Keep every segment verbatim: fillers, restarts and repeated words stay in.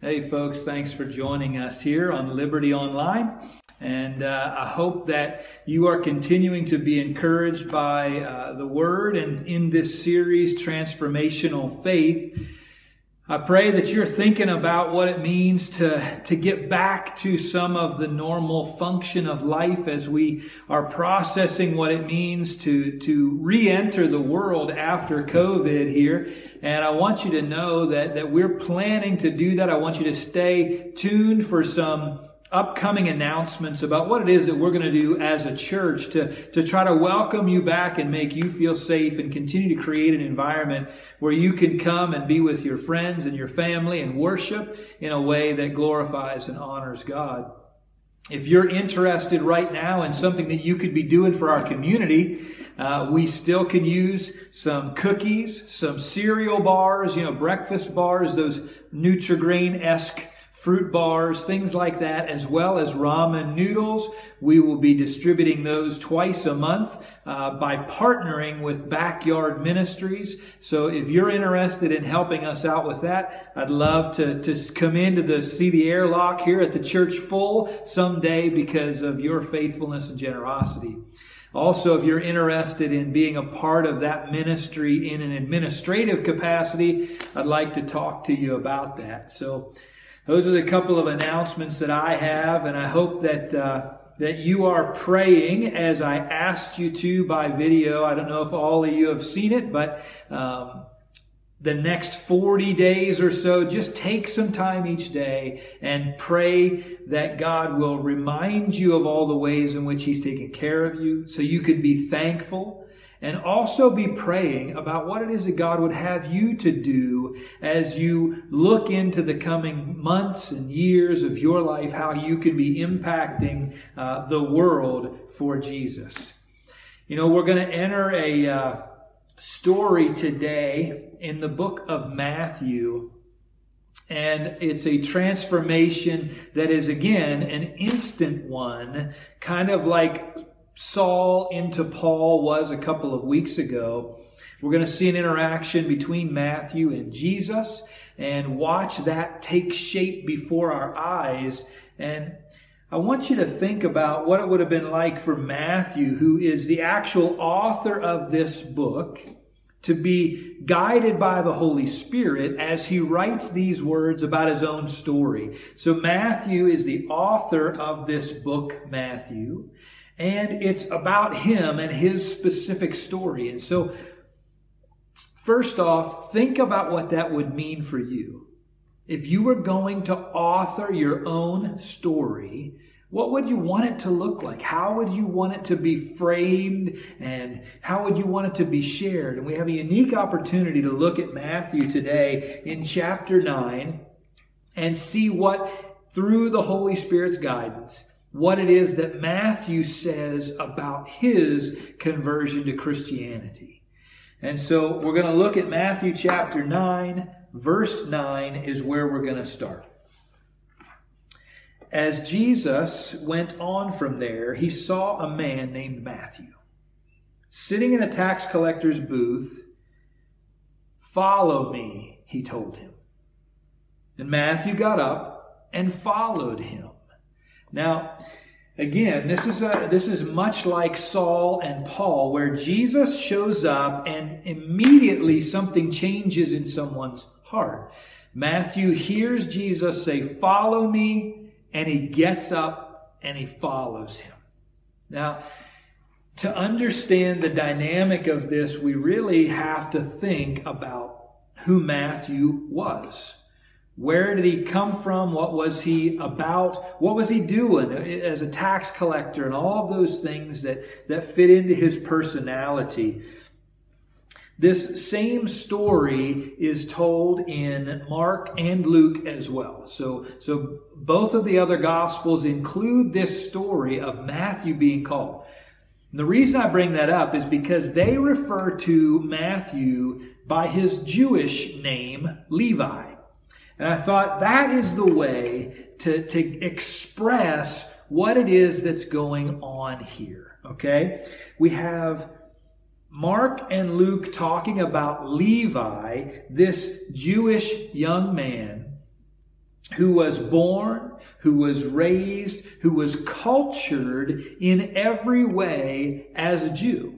Hey folks, thanks for joining us here on Liberty Online. And uh, I hope that you are continuing to be encouraged by uh, the Word and in this series, Transformational Faith. I pray that you're thinking about what it means to, to get back to some of the normal function of life as we are processing what it means to, to re-enter the world after COVID here. And I want you to know that, that we're planning to do that. I want you to stay tuned for some upcoming announcements about what it is that we're going to do as a church to, to try to welcome you back and make you feel safe and continue to create an environment where you can come and be with your friends and your family and worship in a way that glorifies and honors God. If you're interested right now in something that you could be doing for our community, uh, we still can use some cookies, some cereal bars, you know, breakfast bars, those Nutri-Grain-esque fruit bars, things like that, as well as ramen noodles. We will be distributing those twice a month uh, by partnering with Backyard Ministries. So if you're interested in helping us out with that, I'd love to, to come in to the, see the airlock here at the church full someday because of your faithfulness and generosity. Also, if you're interested in being a part of that ministry in an administrative capacity, I'd like to talk to you about that. So those are the couple of announcements that I have, and I hope that uh, that you are praying as I asked you to by video. I don't know if all of you have seen it, but um, the next forty days or so, just take some time each day and pray that God will remind you of all the ways in which He's taken care of you so you can be thankful. And also be praying about what it is that God would have you to do as you look into the coming months and years of your life, how you can be impacting uh, the world for Jesus. You know, we're going to enter a uh, story today in the book of Matthew. And it's a transformation that is, again, an instant one, kind of like Saul into Paul was a couple of weeks ago. We're going to see an interaction between Matthew and Jesus and watch that take shape before our eyes. And I want you to think about what it would have been like for Matthew, who is the actual author of this book, to be guided by the Holy Spirit as he writes these words about his own story. So Matthew is the author of this book, Matthew. And it's about him and his specific story. And so, first off, think about what that would mean for you. If you were going to author your own story, what would you want it to look like? How would you want it to be framed? And how would you want it to be shared? And we have a unique opportunity to look at Matthew today in chapter nine and see what, through the Holy Spirit's guidance, what it is that Matthew says about his conversion to Christianity. And so we're going to look at Matthew chapter nine, verse nine is where we're going to start. As Jesus went on from there, he saw a man named Matthew sitting in a tax collector's booth. "Follow me," he told him. And Matthew got up and followed him. Now, again, this is a, this is much like Saul and Paul, where Jesus shows up and immediately something changes in someone's heart. Matthew hears Jesus say, "Follow me," and he gets up and he follows him. Now, to understand the dynamic of this, we really have to think about who Matthew was. Where did he come from? What was he about? What was he doing as a tax collector? And all of those things that, that fit into his personality. This same story is told in Mark and Luke as well. So, so both of the other Gospels include this story of Matthew being called. And the reason I bring that up is because they refer to Matthew by his Jewish name, Levi. And I thought that is the way to, to express what it is that's going on here, okay? We have Mark and Luke talking about Levi, this Jewish young man who was born, who was raised, who was cultured in every way as a Jew.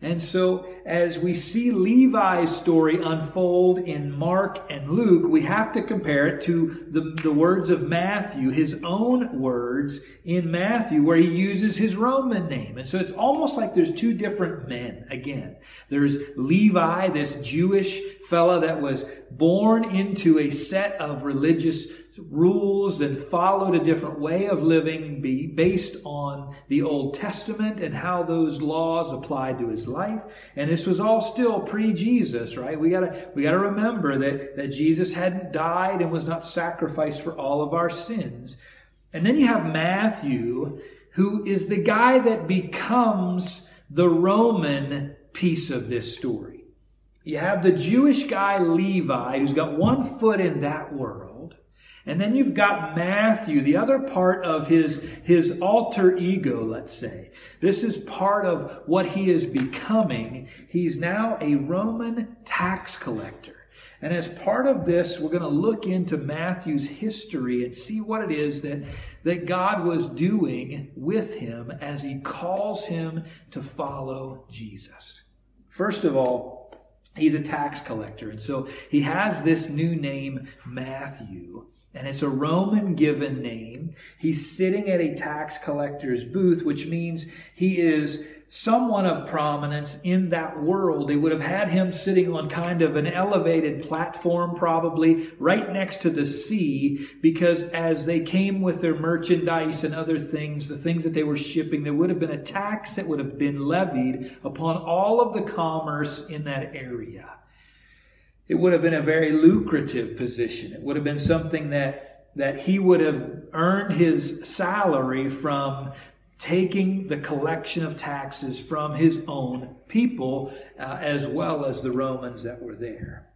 And so as we see Levi's story unfold in Mark and Luke, we have to compare it to the, the words of Matthew, his own words in Matthew, where he uses his Roman name. And so it's almost like there's two different men again. There's Levi, this Jewish fella that was born into a set of religious rules and followed a different way of living based on the Old Testament and how those laws applied to his life. And this was all still pre-Jesus, right? We gotta, we gotta remember that, that Jesus hadn't died and was not sacrificed for all of our sins. And then you have Matthew, who is the guy that becomes the Roman piece of this story. You have the Jewish guy, Levi, who's got one foot in that world. And then you've got Matthew, the other part of his, his alter ego, let's say. This is part of what he is becoming. He's now a Roman tax collector. And as part of this, we're going to look into Matthew's history and see what it is that, that God was doing with him as he calls him to follow Jesus. First of all, he's a tax collector. And so he has this new name, Matthew. And it's a Roman given name. He's sitting at a tax collector's booth, which means he is someone of prominence in that world. They would have had him sitting on kind of an elevated platform, probably right next to the sea, because as they came with their merchandise and other things, the things that they were shipping, there would have been a tax that would have been levied upon all of the commerce in that area. It would have been a very lucrative position. It would have been something that, that he would have earned his salary from, taking the collection of taxes from his own people, uh, as well as the Romans that were there.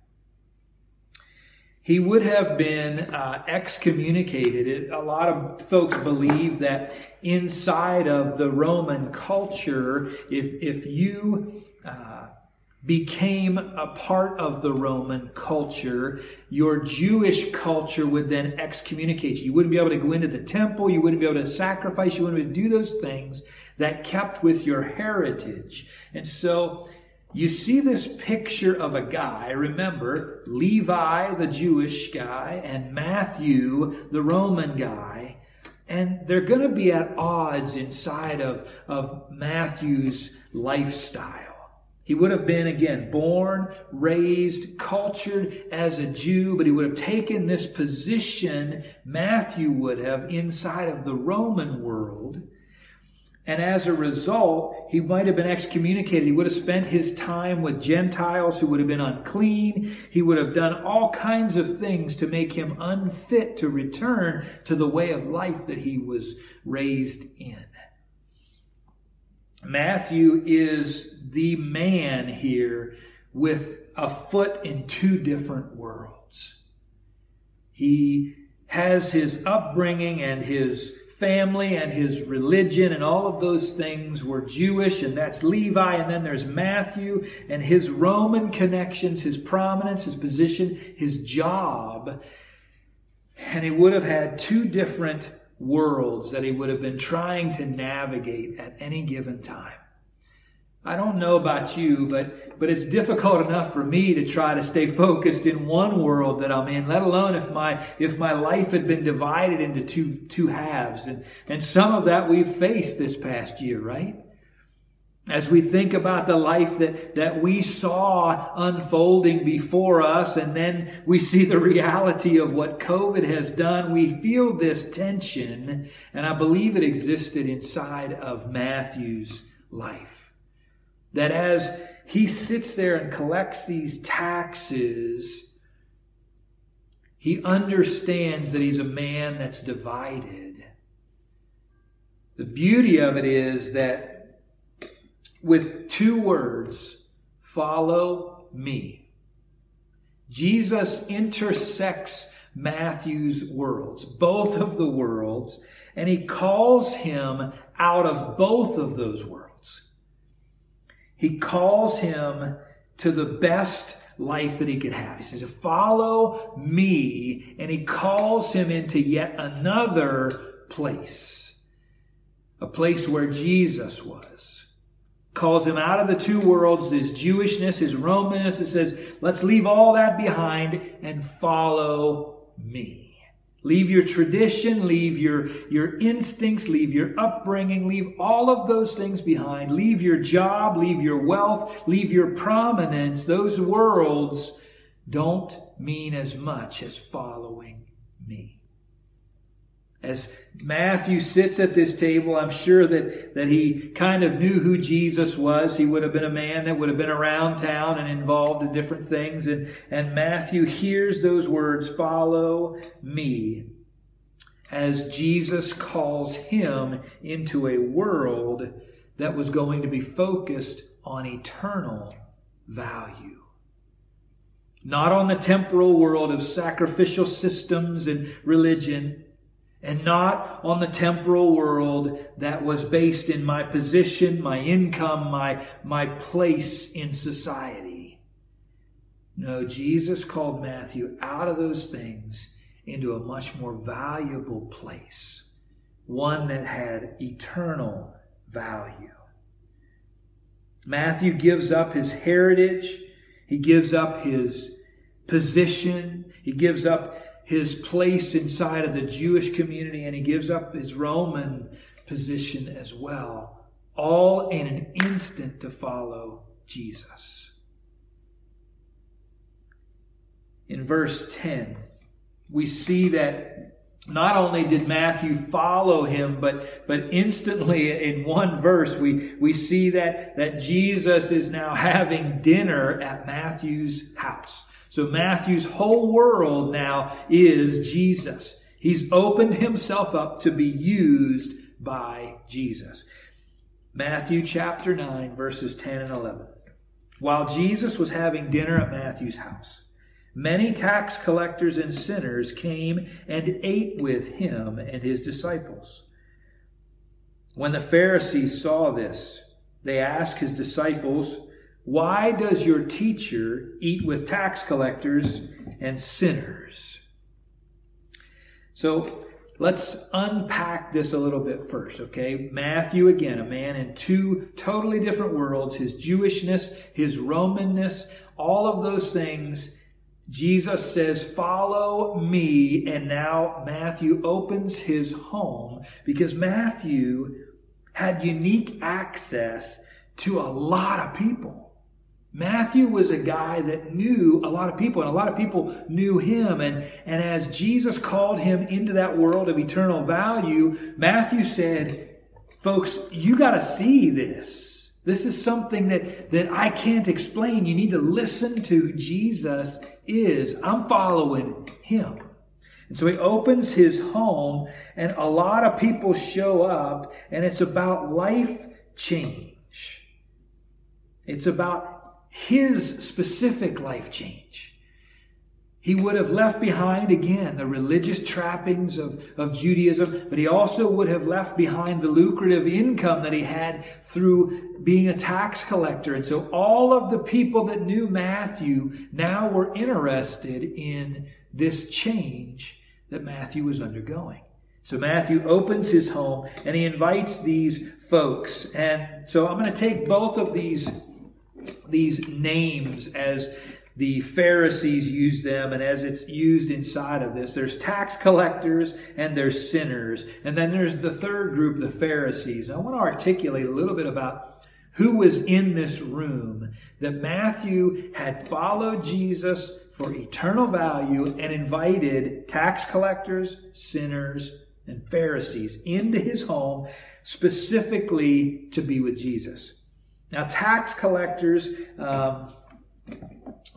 He would have been uh, excommunicated. It, a lot of folks believe that inside of the Roman culture, if, if you... Uh, became a part of the Roman culture, your Jewish culture would then excommunicate you. You wouldn't be able to go into the temple. You wouldn't be able to sacrifice. You wouldn't be able to do those things that kept with your heritage. And so you see this picture of a guy, remember, Levi, the Jewish guy, and Matthew, the Roman guy, and they're going to be at odds inside of, of Matthew's lifestyle. He would have been, again, born, raised, cultured as a Jew, but he would have taken this position, Matthew would have, inside of the Roman world. And as a result, he might have been excommunicated. He would have spent his time with Gentiles who would have been unclean. He would have done all kinds of things to make him unfit to return to the way of life that he was raised in. Matthew is the man here with a foot in two different worlds. He has his upbringing and his family and his religion and all of those things were Jewish, and that's Levi, and then there's Matthew and his Roman connections, his prominence, his position, his job. And he would have had two different worlds that he would have been trying to navigate at any given time. I don't know about you, but, but it's difficult enough for me to try to stay focused in one world that I'm in, let alone if my, if my life had been divided into two, two halves. And, and some of that we've faced this past year, right? As we think about the life that, that we saw unfolding before us, and then we see the reality of what COVID has done, we feel this tension, and I believe it existed inside of Matthew's life. That as he sits there and collects these taxes, he understands that he's a man that's divided. The beauty of it is that with two words, follow me, Jesus intersects Matthew's worlds, both of the worlds, and he calls him out of both of those worlds. He calls him to the best life that he could have. He says, follow me, and he calls him into yet another place, a place where Jesus was. Calls him out of the two worlds, his Jewishness, his Romanness, and says, let's leave all that behind and follow me. Leave your tradition, leave your, your instincts, leave your upbringing, leave all of those things behind. Leave your job, leave your wealth, leave your prominence. Those worlds don't mean as much as following me. As Matthew sits at this table, I'm sure that, that he kind of knew who Jesus was. He would have been a man that would have been around town and involved in different things. And, and Matthew hears those words, follow me, as Jesus calls him into a world that was going to be focused on eternal value. Not on the temporal world of sacrificial systems and religion, and not on the temporal world that was based in my position, my income, my, my place in society. No, Jesus called Matthew out of those things into a much more valuable place, one that had eternal value. Matthew gives up his heritage. He gives up his position. He gives up his place inside of the Jewish community, and he gives up his Roman position as well, all in an instant to follow Jesus. In verse ten, we see that not only did Matthew follow him, but, but instantly in one verse, we, we see that, that Jesus is now having dinner at Matthew's house. So Matthew's whole world now is Jesus. He's opened himself up to be used by Jesus. Matthew chapter nine, verses ten and eleven. While Jesus was having dinner at Matthew's house, many tax collectors and sinners came and ate with him and his disciples. When the Pharisees saw this, they asked his disciples, why does your teacher eat with tax collectors and sinners? So let's unpack this a little bit first, okay? Matthew, again, a man in two totally different worlds, his Jewishness, his Romanness, all of those things. Jesus says, follow me. And now Matthew opens his home because Matthew had unique access to a lot of people. Matthew was a guy that knew a lot of people, and a lot of people knew him. And, and as Jesus called him into that world of eternal value, Matthew said, folks, you got to see this. This is something that, that I can't explain. You need to listen to who Jesus is. I'm following him. And so he opens his home, and a lot of people show up, and it's about life change. It's about his specific life change. He would have left behind, again, the religious trappings of, of Judaism, but he also would have left behind the lucrative income that he had through being a tax collector. And so all of the people that knew Matthew now were interested in this change that Matthew was undergoing. So Matthew opens his home and he invites these folks. And so I'm going to take both of these these names as the Pharisees use them and as it's used inside of this. There's tax collectors and there's sinners. And then there's the third group, the Pharisees. I want to articulate a little bit about who was in this room that Matthew had followed Jesus for eternal value and invited tax collectors, sinners, and Pharisees into his home specifically to be with Jesus. Now, tax collectors um,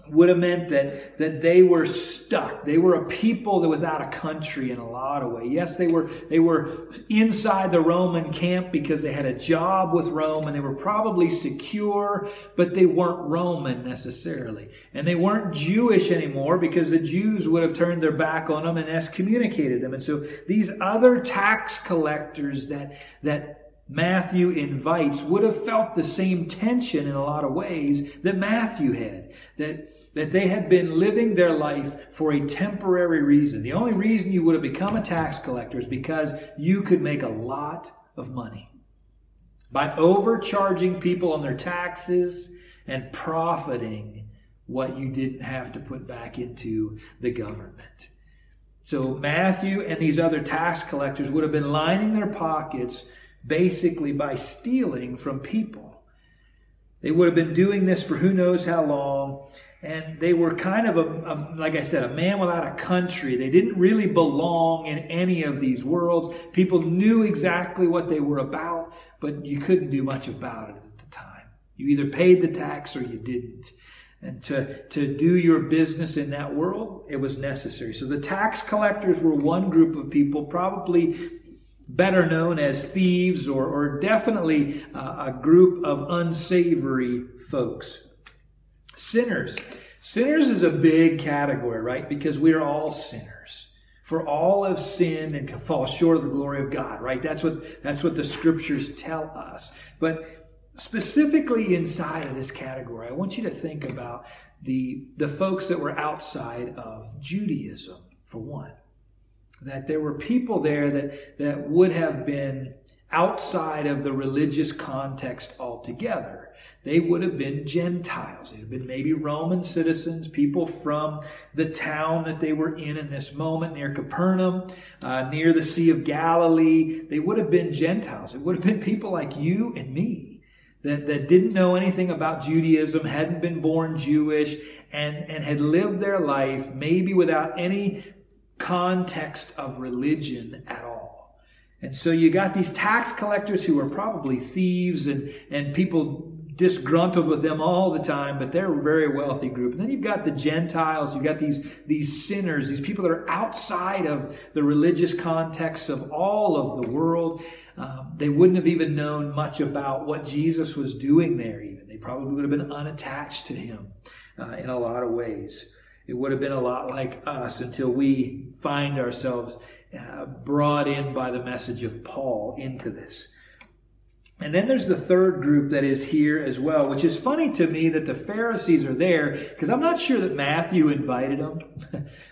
would have meant that, that they were stuck. They were a people that without a country in a lot of ways. Yes, they were, they were inside the Roman camp because they had a job with Rome and they were probably secure, but they weren't Roman necessarily. And they weren't Jewish anymore because the Jews would have turned their back on them and excommunicated them. And so these other tax collectors that, that Matthew invites would have felt the same tension in a lot of ways that Matthew had, that that they had been living their life for a temporary reason. The only reason you would have become a tax collector is because you could make a lot of money by overcharging people on their taxes and profiting what you didn't have to put back into the government. So Matthew and these other tax collectors would have been lining their pockets basically by stealing from people. They would have been doing this for who knows how long. And they were kind of, a, a, like I said, a man without a country. They didn't really belong in any of these worlds. People knew exactly what they were about, but you couldn't do much about it at the time. You either paid the tax or you didn't. And to, to do your business in that world, it was necessary. So the tax collectors were one group of people, probably better known as thieves, or, or definitely uh, a group of unsavory folks. Sinners. Sinners is a big category, right? Because we are all sinners. For all have sinned and fall short of the glory of God, right? That's what, that's what the scriptures tell us. But specifically inside of this category, I want you to think about the, the folks that were outside of Judaism, for one. That there were people there that, that would have been outside of the religious context altogether. They would have been Gentiles. It would have been maybe Roman citizens, people from the town that they were in in this moment, near Capernaum, uh, near the Sea of Galilee. They would have been Gentiles. It would have been people like you and me that, that didn't know anything about Judaism, hadn't been born Jewish, and, and had lived their life maybe without any context of religion at all. And so you got these tax collectors who were probably thieves and, and people disgruntled with them all the time, but they're a very wealthy group. And then you've got the Gentiles, you've got these, these sinners, these people that are outside of the religious context of all of the world. Um, they wouldn't have even known much about what Jesus was doing there even. They probably would have been unattached to him uh, in a lot of ways. It would have been a lot like us until we find ourselves Uh, brought in by the message of Paul into this. And then there's the third group that is here as well, which is funny to me that the Pharisees are there, because I'm not sure that Matthew invited them.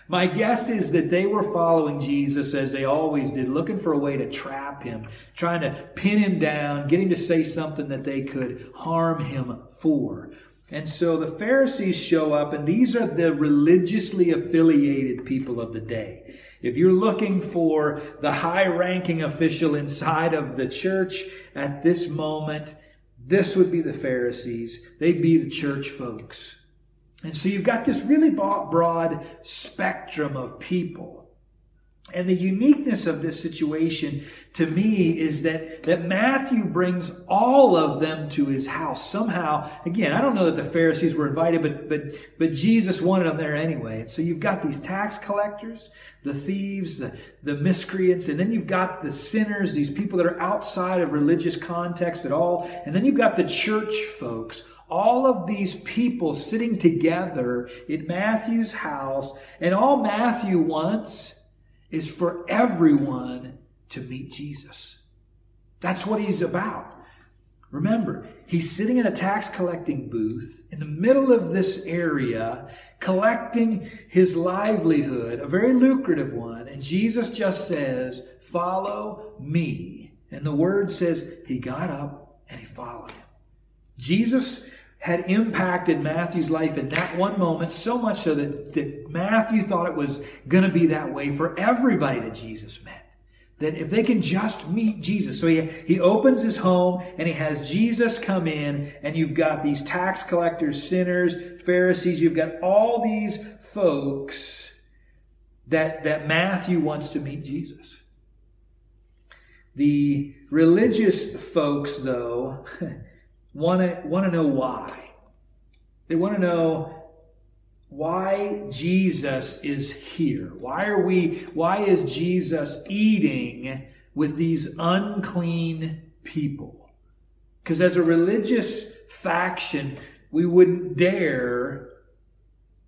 My guess is that they were following Jesus as they always did, looking for a way to trap him, trying to pin him down, get him to say something that they could harm him for. And so the Pharisees show up, and these are the religiously affiliated people of the day. If you're looking for the high-ranking official inside of the church at this moment, this would be the Pharisees. They'd be the church folks. And so you've got this really broad spectrum of people. And the uniqueness of this situation to me is that, that Matthew brings all of them to his house somehow. Again, I don't know that the Pharisees were invited, but, but, but Jesus wanted them there anyway. And so you've got these tax collectors, the thieves, the, the miscreants, and then you've got the sinners, these people that are outside of religious context at all. And then you've got the church folks. All of these people sitting together in Matthew's house, and all Matthew wants is for everyone to meet Jesus. That's what he's about. Remember, he's sitting in a tax collecting booth in the middle of this area, collecting his livelihood, a very lucrative one, and Jesus just says, "Follow me." And the word says, he got up and he followed him. Jesus had impacted Matthew's life in that one moment so much so that, that Matthew thought it was going to be that way for everybody that Jesus met. That if they can just meet Jesus. So he, he opens his home and he has Jesus come in, and you've got these tax collectors, sinners, Pharisees. You've got all these folks that, that Matthew wants to meet Jesus. The religious folks, though, want to want to know why. They want to know why Jesus is here. Why are we? Why is Jesus eating with these unclean people? Because as a religious faction, we wouldn't dare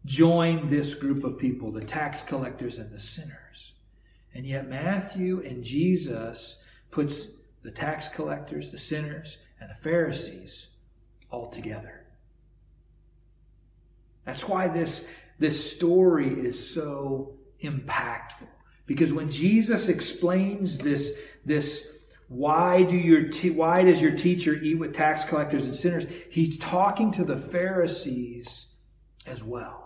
join this group of people, the tax collectors and the sinners. And yet Matthew and Jesus puts the tax collectors, the sinners, and the Pharisees all together. That's why this, this story is so impactful. Because when Jesus explains this, this why do your te- why does your teacher eat with tax collectors and sinners, he's talking to the Pharisees as well.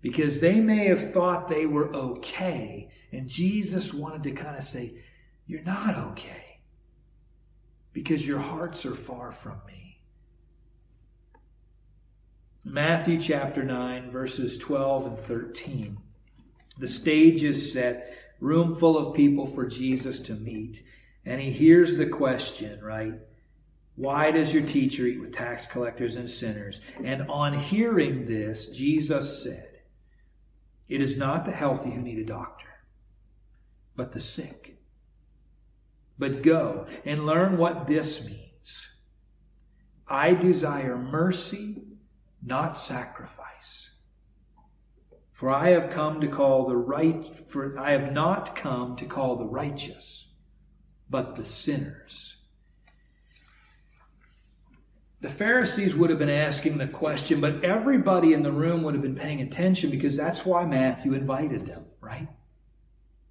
Because they may have thought they were okay, and Jesus wanted to kind of say, you're not okay, because your hearts are far from me. Matthew chapter nine, verses twelve and thirteen. The stage is set, room full of people for Jesus to meet. And he hears the question, right? Why does your teacher eat with tax collectors and sinners? And on hearing this, Jesus said, it is not the healthy who need a doctor, but the sick. But go and learn what this means. I desire mercy, not sacrifice. For I have come to call the right, for I have not come to call the righteous, but the sinners. The Pharisees would have been asking the question, but everybody in the room would have been paying attention, because that's why Matthew invited them, right?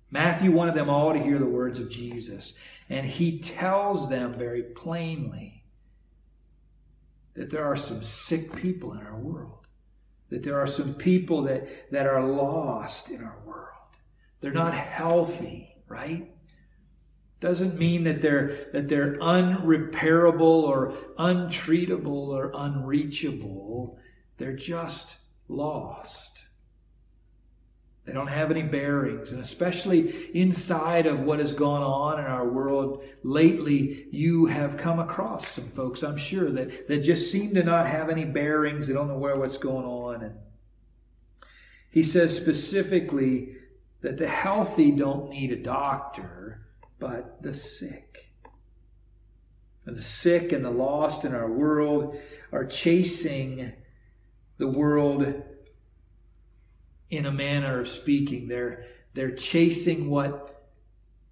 Matthew wanted them all to hear the words of Jesus. And he tells them very plainly that there are some sick people in our world. That there are some people that, that are lost in our world. They're not healthy, right? Doesn't mean that they're, that they're unrepairable or untreatable or unreachable. They're just lost. They don't have any bearings. And especially inside of what has gone on in our world lately, you have come across some folks, I'm sure, that, that just seem to not have any bearings. They don't know where what's going on. And he says specifically that the healthy don't need a doctor, but the sick. And the sick and the lost in our world are chasing the world. In a manner of speaking, they're, they're chasing what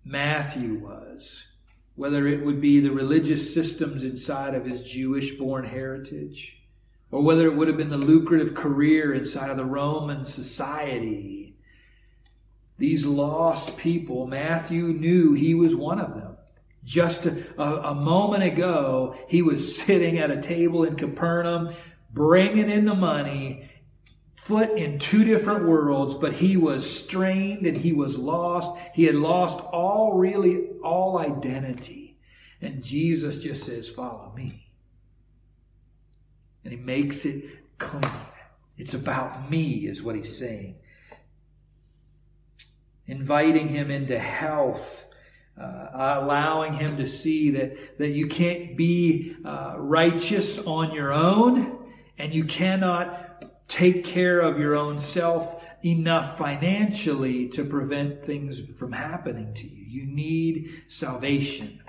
Matthew was, whether it would be the religious systems inside of his Jewish-born heritage, or whether it would have been the lucrative career inside of the Roman society. These lost people, Matthew knew he was one of them. Just a, a, a moment ago, he was sitting at a table in Capernaum, bringing in the money, foot in two different worlds, but he was strained and he was lost. He had lost all, really, all identity. And Jesus just says, follow me. And he makes it clean. It's about me is what he's saying. Inviting him into health, uh, allowing him to see that, that you can't be uh, righteous on your own, and you cannot take care of your own self enough financially to prevent things from happening to you. You need salvation.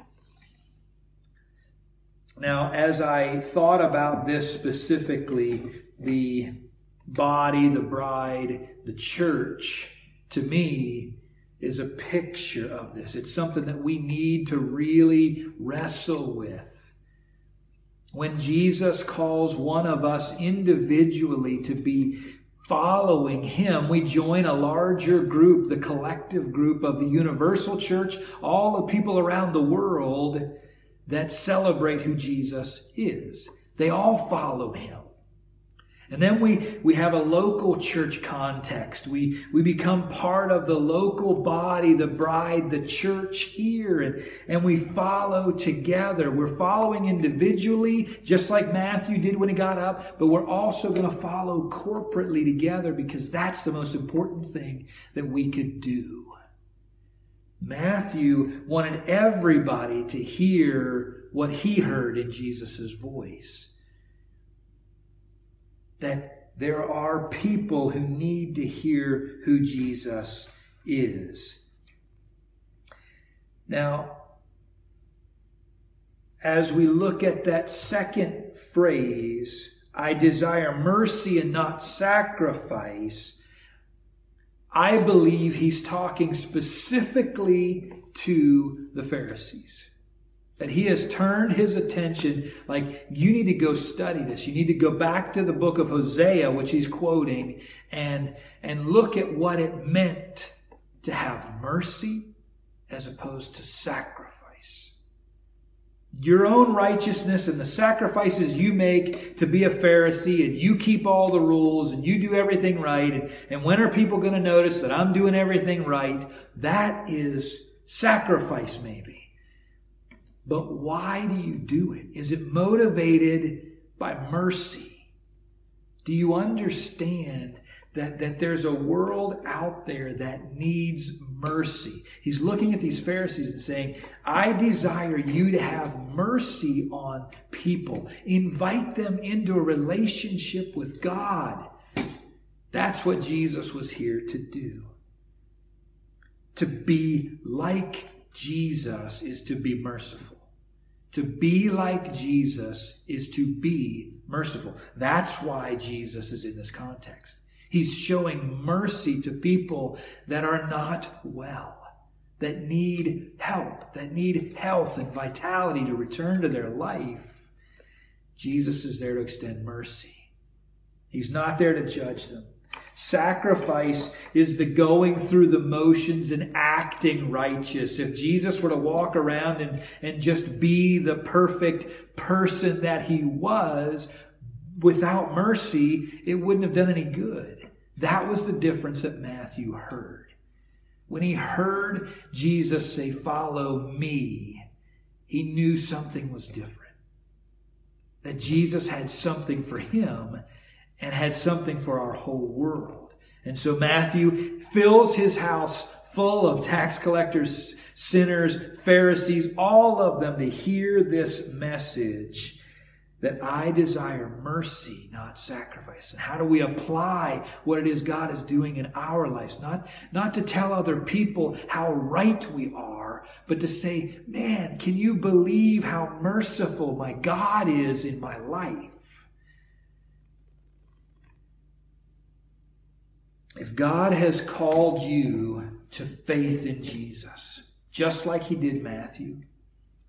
Now, as I thought about this specifically, the body, the bride, the church, to me, is a picture of this. It's something that we need to really wrestle with. When Jesus calls one of us individually to be following him, we join a larger group, the collective group of the universal church, all the people around the world that celebrate who Jesus is. They all follow him. And then we, we have a local church context. We, we become part of the local body, the bride, the church here, and, and we follow together. We're following individually, just like Matthew did when he got up, but we're also going to follow corporately together, because that's the most important thing that we could do. Matthew wanted everybody to hear what he heard in Jesus' voice. That there are people who need to hear who Jesus is. Now, as we look at that second phrase, I desire mercy and not sacrifice, I believe he's talking specifically to the Pharisees. That he has turned his attention, like, you need to go study this. You need to go back to the book of Hosea, which he's quoting, and, and look at what it meant to have mercy as opposed to sacrifice. Your own righteousness and the sacrifices you make to be a Pharisee, and you keep all the rules and you do everything right. And, and when are people going to notice that I'm doing everything right? That is sacrifice, maybe. But why do you do it? Is it motivated by mercy? Do you understand that, that there's a world out there that needs mercy? He's looking at these Pharisees and saying, I desire you to have mercy on people. Invite them into a relationship with God. That's what Jesus was here to do. To be like Jesus is to be merciful. To be like Jesus is to be merciful. That's why Jesus is in this context. He's showing mercy to people that are not well, that need help, that need health and vitality to return to their life. Jesus is there to extend mercy. He's not there to judge them. Sacrifice is the going through the motions and acting righteous. If Jesus were to walk around and, and just be the perfect person that he was without mercy, it wouldn't have done any good. That was the difference that Matthew heard. When he heard Jesus say, "Follow me," he knew something was different. That Jesus had something for him and had something for our whole world. And so Matthew fills his house full of tax collectors, sinners, Pharisees, all of them, to hear this message that I desire mercy, not sacrifice. And how do we apply what it is God is doing in our lives? Not, not to tell other people how right we are, but to say, man, can you believe how merciful my God is in my life? If God has called you to faith in Jesus, just like he did Matthew,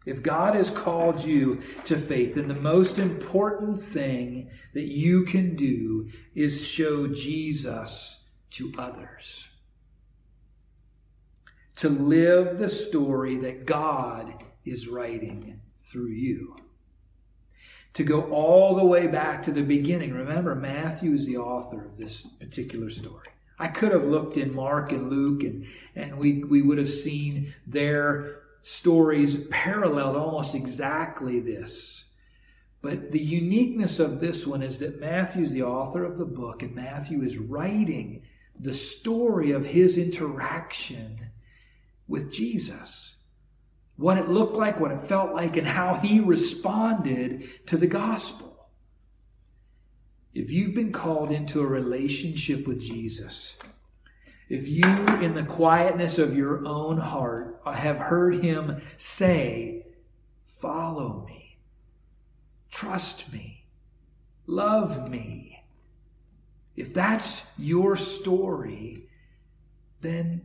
if God has called you to faith, then the most important thing that you can do is show Jesus to others. To live the story that God is writing through you. To go all the way back to the beginning. Remember, Matthew is the author of this particular story. I could have looked in Mark and Luke, and, and we, we would have seen their stories paralleled almost exactly this. But the uniqueness of this one is that Matthew is the author of the book, and Matthew is writing the story of his interaction with Jesus. What it looked like, what it felt like, and how he responded to the gospel. If you've been called into a relationship with Jesus, if you, in the quietness of your own heart, have heard him say, "Follow me, trust me, love me," if that's your story, then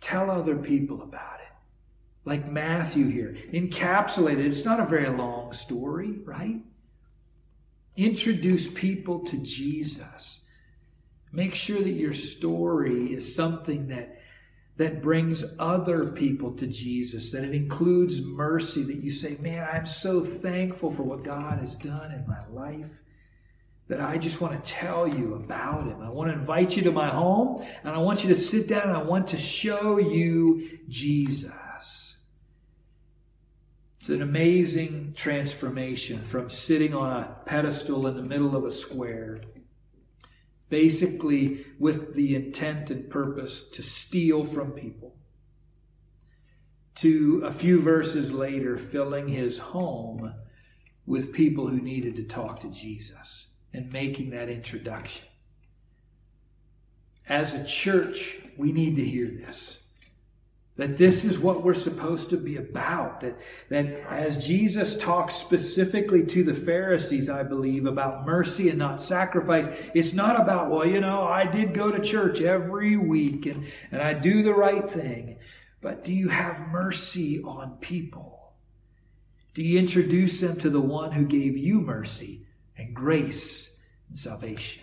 tell other people about it. Like Matthew here, encapsulated. It's not a very long story, right? Introduce people to Jesus. Make sure that your story is something that, that brings other people to Jesus, that it includes mercy, that you say, man, I'm so thankful for what God has done in my life, that I just want to tell you about him. I want to invite you to my home, and I want you to sit down, and I want to show you Jesus. It's an amazing transformation from sitting on a pedestal in the middle of a square, basically with the intent and purpose to steal from people, to a few verses later filling his home with people who needed to talk to Jesus and making that introduction. As a church, we need to hear this. That this is what we're supposed to be about. That, that as Jesus talks specifically to the Pharisees, I believe, about mercy and not sacrifice, it's not about, well, you know, I did go to church every week and, and I do the right thing. But do you have mercy on people? Do you introduce them to the one who gave you mercy and grace and salvation?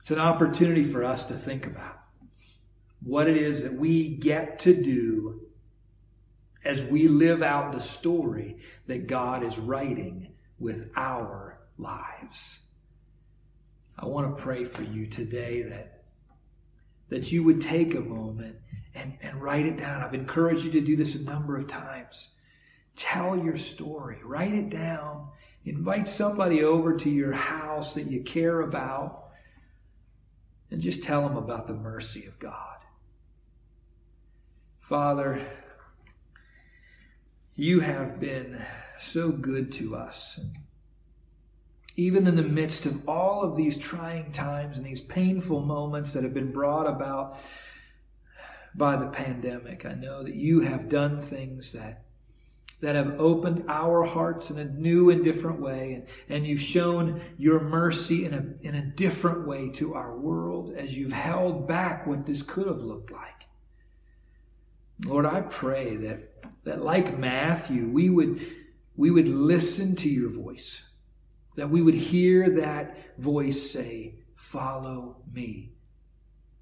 It's an opportunity for us to think about what it is that we get to do as we live out the story that God is writing with our lives. I want to pray for you today that, that you would take a moment and, and write it down. I've encouraged you to do this a number of times. Tell your story. Write it down. Invite somebody over to your house that you care about and just tell them about the mercy of God. Father, you have been so good to us. Even in the midst of all of these trying times and these painful moments that have been brought about by the pandemic, I know that you have done things that that have opened our hearts in a new and different way, and, and you've shown your mercy in a, in a different way to our world as you've held back what this could have looked like. Lord, I pray that, that like Matthew, we would, we would listen to your voice, that we would hear that voice say, follow me.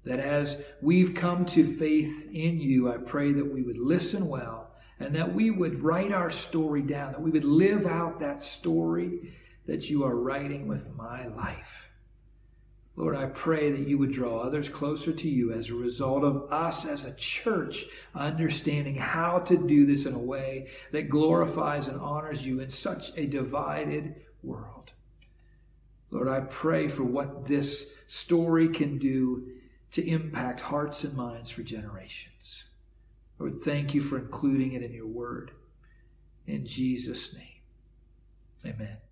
That as we've come to faith in you, I pray that we would listen well and that we would write our story down, that we would live out that story that you are writing with my life. Lord, I pray that you would draw others closer to you as a result of us as a church understanding how to do this in a way that glorifies and honors you in such a divided world. Lord, I pray for what this story can do to impact hearts and minds for generations. Lord, thank you for including it in your word. In Jesus' name, amen.